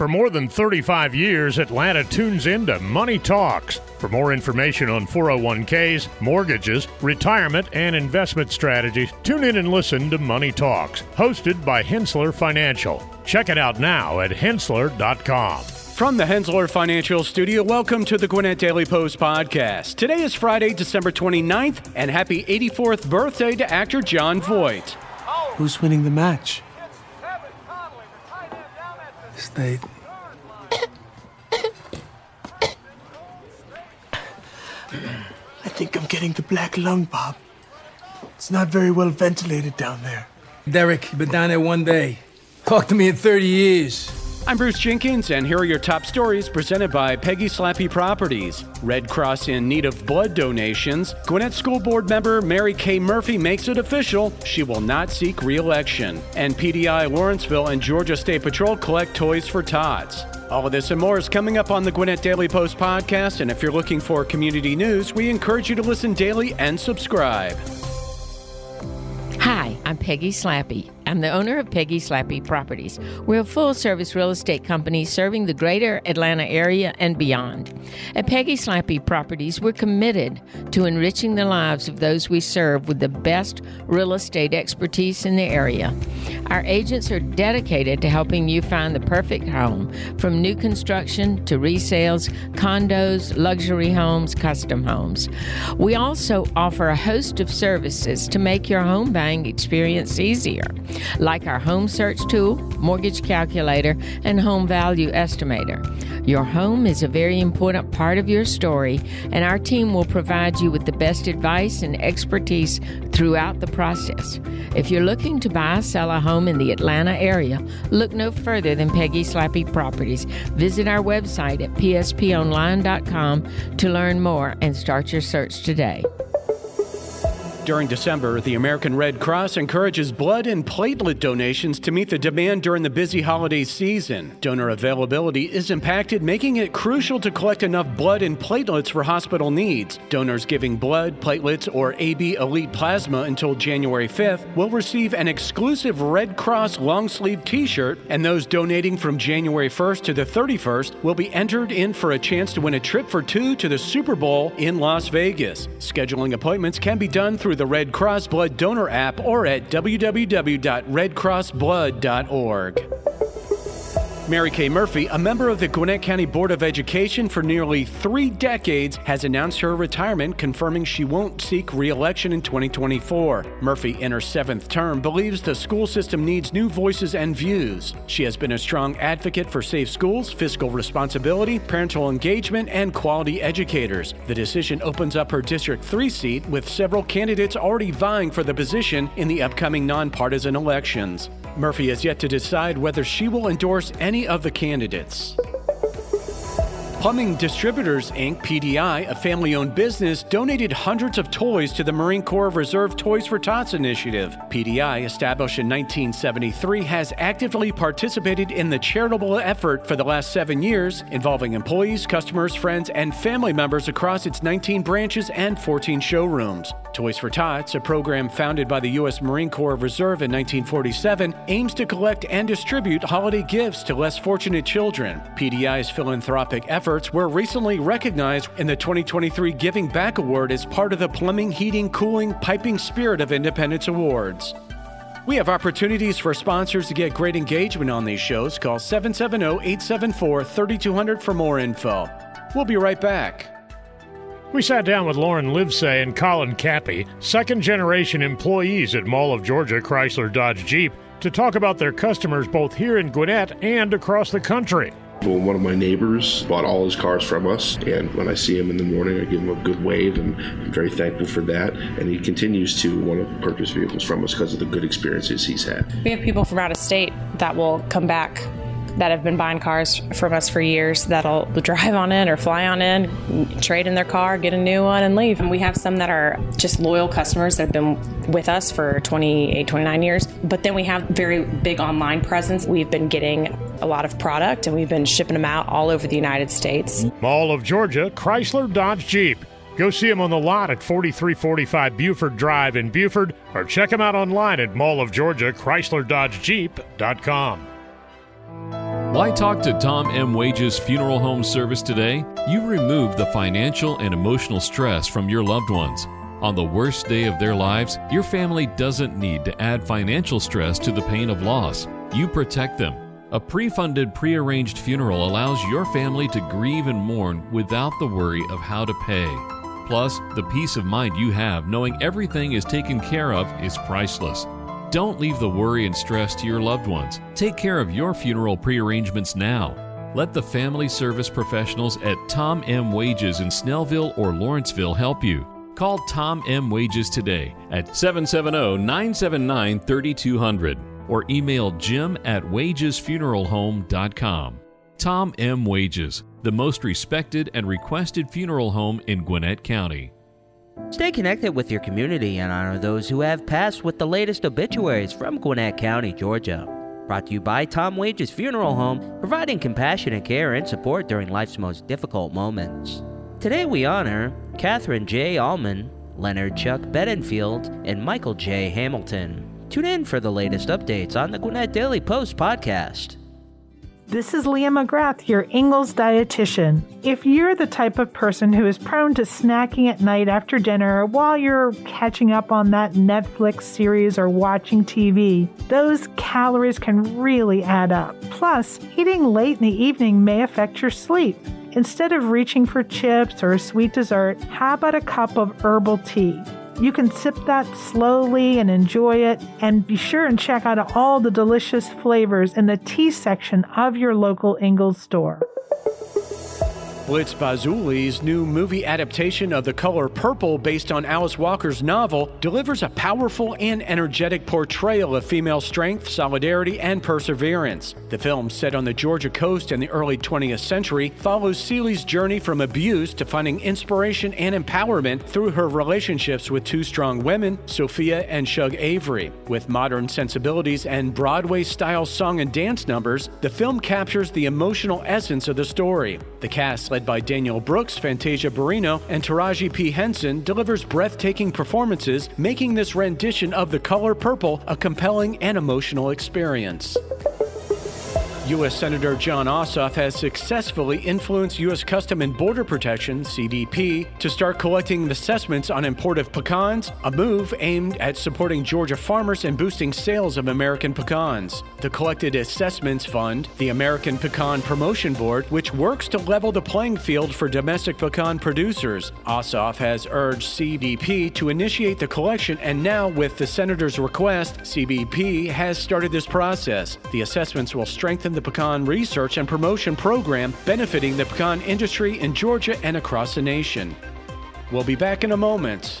For more than 35 years, Atlanta tunes into Money Talks. For more information on 401ks, mortgages, retirement, and investment strategies, tune in and listen to Money Talks, hosted by Henssler Financial. Check it out now at henssler.com. From the Henssler Financial Studio, welcome to the Gwinnett Daily Post podcast. Today is Friday, December 29th, and happy 84th birthday to actor Jon Voight. Who's winning the match? State. I think I'm getting the black lung, Bob. It's not very well ventilated down there. Derek, you've been down there one day. Talk to me in 30 years. I'm Bruce Jenkins, and here are your top stories presented by Peggy Slappy Properties. Red Cross in need of blood donations. Gwinnett School Board member Mary Kay Murphy makes it official. She will not seek re-election. And PDI Lawrenceville and Georgia State Patrol collect Toys for Tots. All of this and more is coming up on the Gwinnett Daily Post podcast. And if you're looking for community news, we encourage you to listen daily and subscribe. Hi, I'm Peggy Slappy. I'm the owner of Peggy Slappy Properties. We're a full-service real estate company serving the greater Atlanta area and beyond. At Peggy Slappy Properties, we're committed to enriching the lives of those we serve with the best real estate expertise in the area. Our agents are dedicated to helping you find the perfect home, from new construction to resales, condos, luxury homes, custom homes. We also offer a host of services to make your home buying experience easier, like our home search tool, mortgage calculator, and home value estimator. Your home is a very important part of your story, and our team will provide you with the best advice and expertise throughout the process. If you're looking to buy or sell a home in the Atlanta area, look no further than Peggy Slappy Properties. Visit our website at psponline.com to learn more and start your search today. During December, the American Red Cross encourages blood and platelet donations to meet the demand during the busy holiday season. Donor availability is impacted, making it crucial to collect enough blood and platelets for hospital needs. Donors giving blood, platelets, or AB Elite plasma until January 5th will receive an exclusive Red Cross long-sleeve t-shirt, and those donating from January 1st to the 31st will be entered in for a chance to win a trip for two to the Super Bowl in Las Vegas. Scheduling appointments can be done through the Red Cross Blood Donor App or at www.redcrossblood.org. Mary Kay Murphy, a member of the Gwinnett County Board of Education for nearly 3 decades, has announced her retirement, confirming she won't seek re-election in 2024. Murphy, in her 7th term, believes the school system needs new voices and views. She has been a strong advocate for safe schools, fiscal responsibility, parental engagement, and quality educators. The decision opens up her District 3 seat, with several candidates already vying for the position in the upcoming nonpartisan elections. Murphy has yet to decide whether she will endorse any of the candidates. Plumbing Distributors, Inc., PDI, a family-owned business, donated hundreds of toys to the Marine Corps of Reserve Toys for Tots initiative. PDI, established in 1973, has actively participated in the charitable effort for the last 7 years, involving employees, customers, friends, and family members across its 19 branches and 14 showrooms. Toys for Tots, a program founded by the U.S. Marine Corps of Reserve in 1947, aims to collect and distribute holiday gifts to less fortunate children. PDI's philanthropic effort were recently recognized in the 2023 Giving Back Award as part of the Plumbing, Heating, Cooling, Piping Spirit of Independence Awards. We have opportunities for sponsors to get great engagement on these shows. Call 770-874-3200 for more info. We'll be right back. We sat down with Lauren Livesay and Colin Cappy, second-generation employees at Mall of Georgia Chrysler Dodge Jeep, to talk about their customers both here in Gwinnett and across the country. Well, one of my neighbors bought all his cars from us, and when I see him in the morning, I give him a good wave, and I'm very thankful for that. And he continues to want to purchase vehicles from us because of the good experiences he's had. We have people from out of state that will come back that have been buying cars from us for years that'll drive on in or fly on in, trade in their car, get a new one, and leave. And we have some that are just loyal customers that have been with us for 28, 29 years. But then we have very big online presence. We've been getting a lot of product, and we've been shipping them out all over the United States. Mall of Georgia, Chrysler Dodge Jeep. Go see them on the lot at 4345 Buford Drive in Buford, or check them out online at mallofgeorgiachryslerDodgeJeep.com. Why talk to Tom M. Wages Funeral Home Service today? You remove the financial and emotional stress from your loved ones. On the worst day of their lives, your family doesn't need to add financial stress to the pain of loss. You protect them. A pre-funded, pre-arranged funeral allows your family to grieve and mourn without the worry of how to pay. Plus, the peace of mind you have knowing everything is taken care of is priceless. Don't leave the worry and stress to your loved ones. Take care of your funeral prearrangements now. Let the family service professionals at Tom M. Wages in Snellville or Lawrenceville help you. Call Tom M. Wages today at 770-979-3200 or email jim@wagesfuneralhome.com. Tom M. Wages, the most respected and requested funeral home in Gwinnett County. Stay connected with your community and honor those who have passed with the latest obituaries from Gwinnett County, Georgia. Brought to you by Tom Wages Funeral Home, providing compassionate care and support during life's most difficult moments. Today we honor Catherine J. Allman, Leonard Chuck Bedenfield, and Michael J. Hamilton. Tune in for the latest updates on the Gwinnett Daily Post podcast. This is Leah McGrath, your Ingles dietitian. If you're the type of person who is prone to snacking at night after dinner while you're catching up on that Netflix series or watching TV, those calories can really add up. Plus, eating late in the evening may affect your sleep. Instead of reaching for chips or a sweet dessert, how about a cup of herbal tea? You can sip that slowly and enjoy it, and be sure and check out all the delicious flavors in the tea section of your local Ingles store. Blitz Bazzuli's new movie adaptation of The Color Purple, based on Alice Walker's novel, delivers a powerful and energetic portrayal of female strength, solidarity, and perseverance. The film, set on the Georgia coast in the early 20th century, follows Celie's journey from abuse to finding inspiration and empowerment through her relationships with two strong women, Sophia and Shug Avery. With modern sensibilities and Broadway-style song and dance numbers, the film captures the emotional essence of the story. The cast, led by Daniel Brooks, Fantasia Barino, and Taraji P. Henson, delivers breathtaking performances, making this rendition of The Color Purple a compelling and emotional experience. U.S. Senator John Ossoff has successfully influenced U.S. Custom and Border Protection, CBP, to start collecting assessments on imported pecans, a move aimed at supporting Georgia farmers and boosting sales of American pecans. The Collected Assessments Fund, the American Pecan Promotion Board, which works to level the playing field for domestic pecan producers. Ossoff has urged CBP to initiate the collection, and now, with the senator's request, CBP has started this process. The assessments will strengthen the pecan research and promotion program, benefiting the pecan industry in Georgia and across the nation. We'll be back in a moment.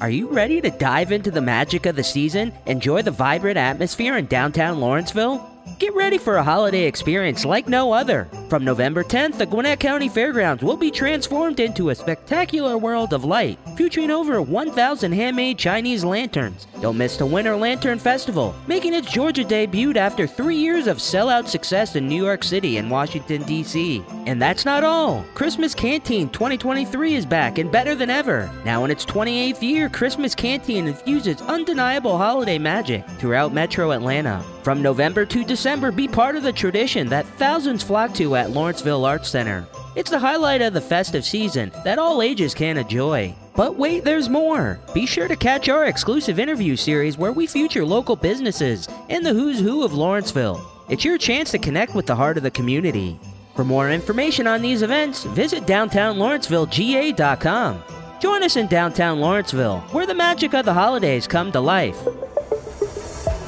Are you ready to dive into the magic of the season? Enjoy the vibrant atmosphere in downtown Lawrenceville? Get ready for a holiday experience like no other. From November 10th, the Gwinnett County Fairgrounds will be transformed into a spectacular world of light, featuring over 1,000 handmade Chinese lanterns. Don't miss the Winter Lantern Festival, making its Georgia debut after 3 years of sellout success in New York City and Washington, D.C. And that's not all. Christmas Canteen 2023 is back and better than ever. Now in its 28th year, Christmas Canteen infuses undeniable holiday magic throughout Metro Atlanta. From November to December, be part of the tradition that thousands flock to at Lawrenceville Arts Center. It's the highlight of the festive season that all ages can enjoy. But wait, there's more. Be sure to catch our exclusive interview series where we feature local businesses and the who's who of Lawrenceville. It's your chance to connect with the heart of the community. For more information on these events, visit downtownlawrencevillega.com. Join us in downtown Lawrenceville, where the magic of the holidays come to life.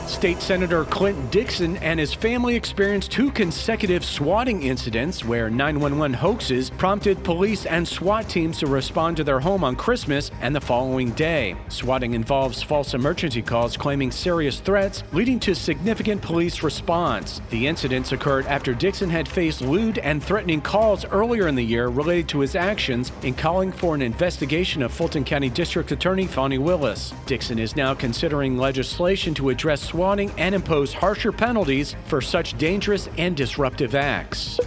State Senator Clint Dixon and his family experienced 2 consecutive swatting incidents where 911 hoaxes prompted police and SWAT teams to respond to their home on Christmas and the following day. Swatting involves false emergency calls claiming serious threats, leading to significant police response. The incidents occurred after Dixon had faced lewd and threatening calls earlier in the year related to his actions in calling for an investigation of Fulton County District Attorney Fonnie Willis. Dixon is now considering legislation to address swatting and impose harsher penalties for such dangerous and disruptive acts.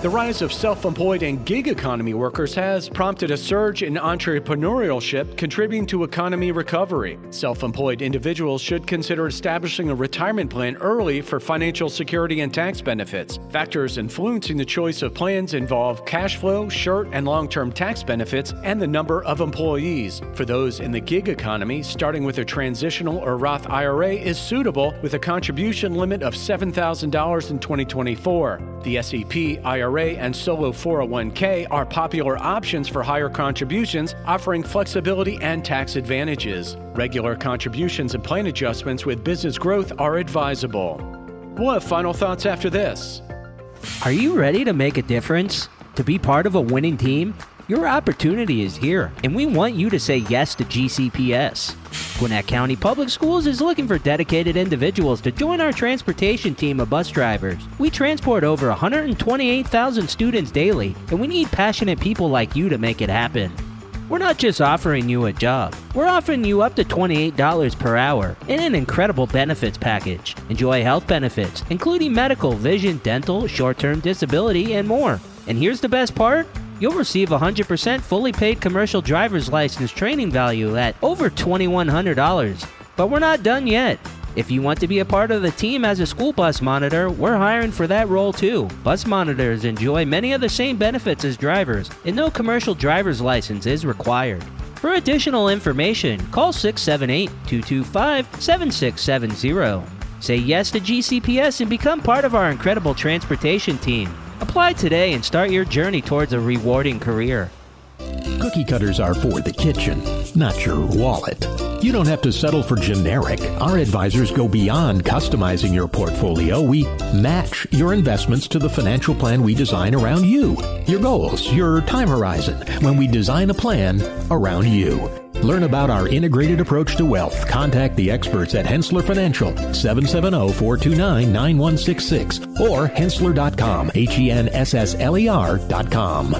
The rise of self-employed and gig economy workers has prompted a surge in entrepreneurship, contributing to economy recovery. Self-employed individuals should consider establishing a retirement plan early for financial security and tax benefits. Factors influencing the choice of plans involve cash flow, short and long-term tax benefits, and the number of employees. For those in the gig economy, starting with a transitional or Roth IRA is suitable with a contribution limit of $7,000 in 2024. The SEP, IRA, and solo 401k are popular options for higher contributions, offering flexibility and tax advantages. Regular contributions and plan adjustments with business growth are advisable. We'll have final thoughts after this. Are you ready to make a difference? To be part of a winning team? Your opportunity is here, and we want you to say yes to GCPS. Gwinnett County Public Schools is looking for dedicated individuals to join our transportation team of bus drivers. We transport over 128,000 students daily, and we need passionate people like you to make it happen. We're not just offering you a job. We're offering you up to $28 per hour in an incredible benefits package. Enjoy health benefits, including medical, vision, dental, short-term disability, and more. And here's the best part. You'll receive 100% fully paid commercial driver's license training value at over $2,100. But we're not done yet. If you want to be a part of the team as a school bus monitor, we're hiring for that role too. Bus monitors enjoy many of the same benefits as drivers, and no commercial driver's license is required. For additional information, call 678-225-7670. Say yes to GCPS and become part of our incredible transportation team. Apply today and start your journey towards a rewarding career. Cookie cutters are for the kitchen, not your wallet. You don't have to settle for generic. Our advisors go beyond customizing your portfolio. We match your investments to the financial plan we design around you, your goals, your time horizon, when we design a plan around you. Learn about our integrated approach to wealth. Contact the experts at Henssler Financial, 770-429-9166, or henssler.com, HENSSLER.com.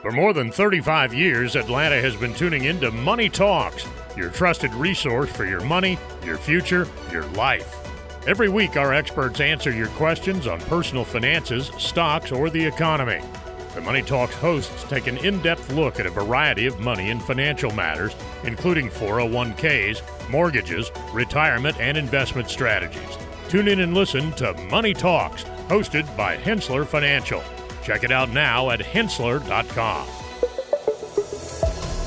For more than 35 years, Atlanta has been tuning into Money Talks, your trusted resource for your money, your future, your life. Every week, our experts answer your questions on personal finances, stocks, or the economy. The Money Talks hosts take an in-depth look at a variety of money and financial matters, including 401ks, mortgages, retirement, and investment strategies. Tune in and listen to Money Talks, hosted by Henssler Financial. Check it out now at henssler.com.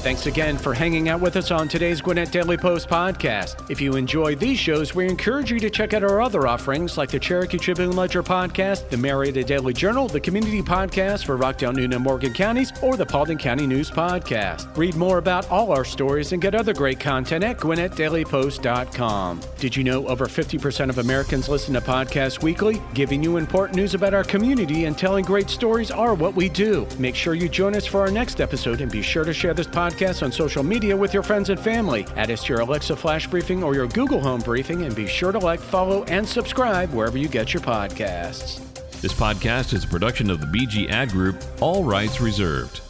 Thanks again for hanging out with us on today's Gwinnett Daily Post podcast. If you enjoy these shows, we encourage you to check out our other offerings like the Cherokee Tribune-Ledger podcast, the Marietta Daily Journal, the Community Podcast for Rockdale, Newnan, and Morgan Counties, or the Paulding County News Podcast. Read more about all our stories and get other great content at GwinnettDailyPost.com. Did you know over 50% of Americans listen to podcasts weekly? Giving you important news about our community and telling great stories are what we do. Make sure you join us for our next episode and be sure to share this podcast on social media with your friends and family. Add us to your Alexa Flash Briefing or your Google Home Briefing, and be sure to like, follow, and subscribe wherever you get your podcasts. This podcast is a production of the BG Ad Group, all rights reserved.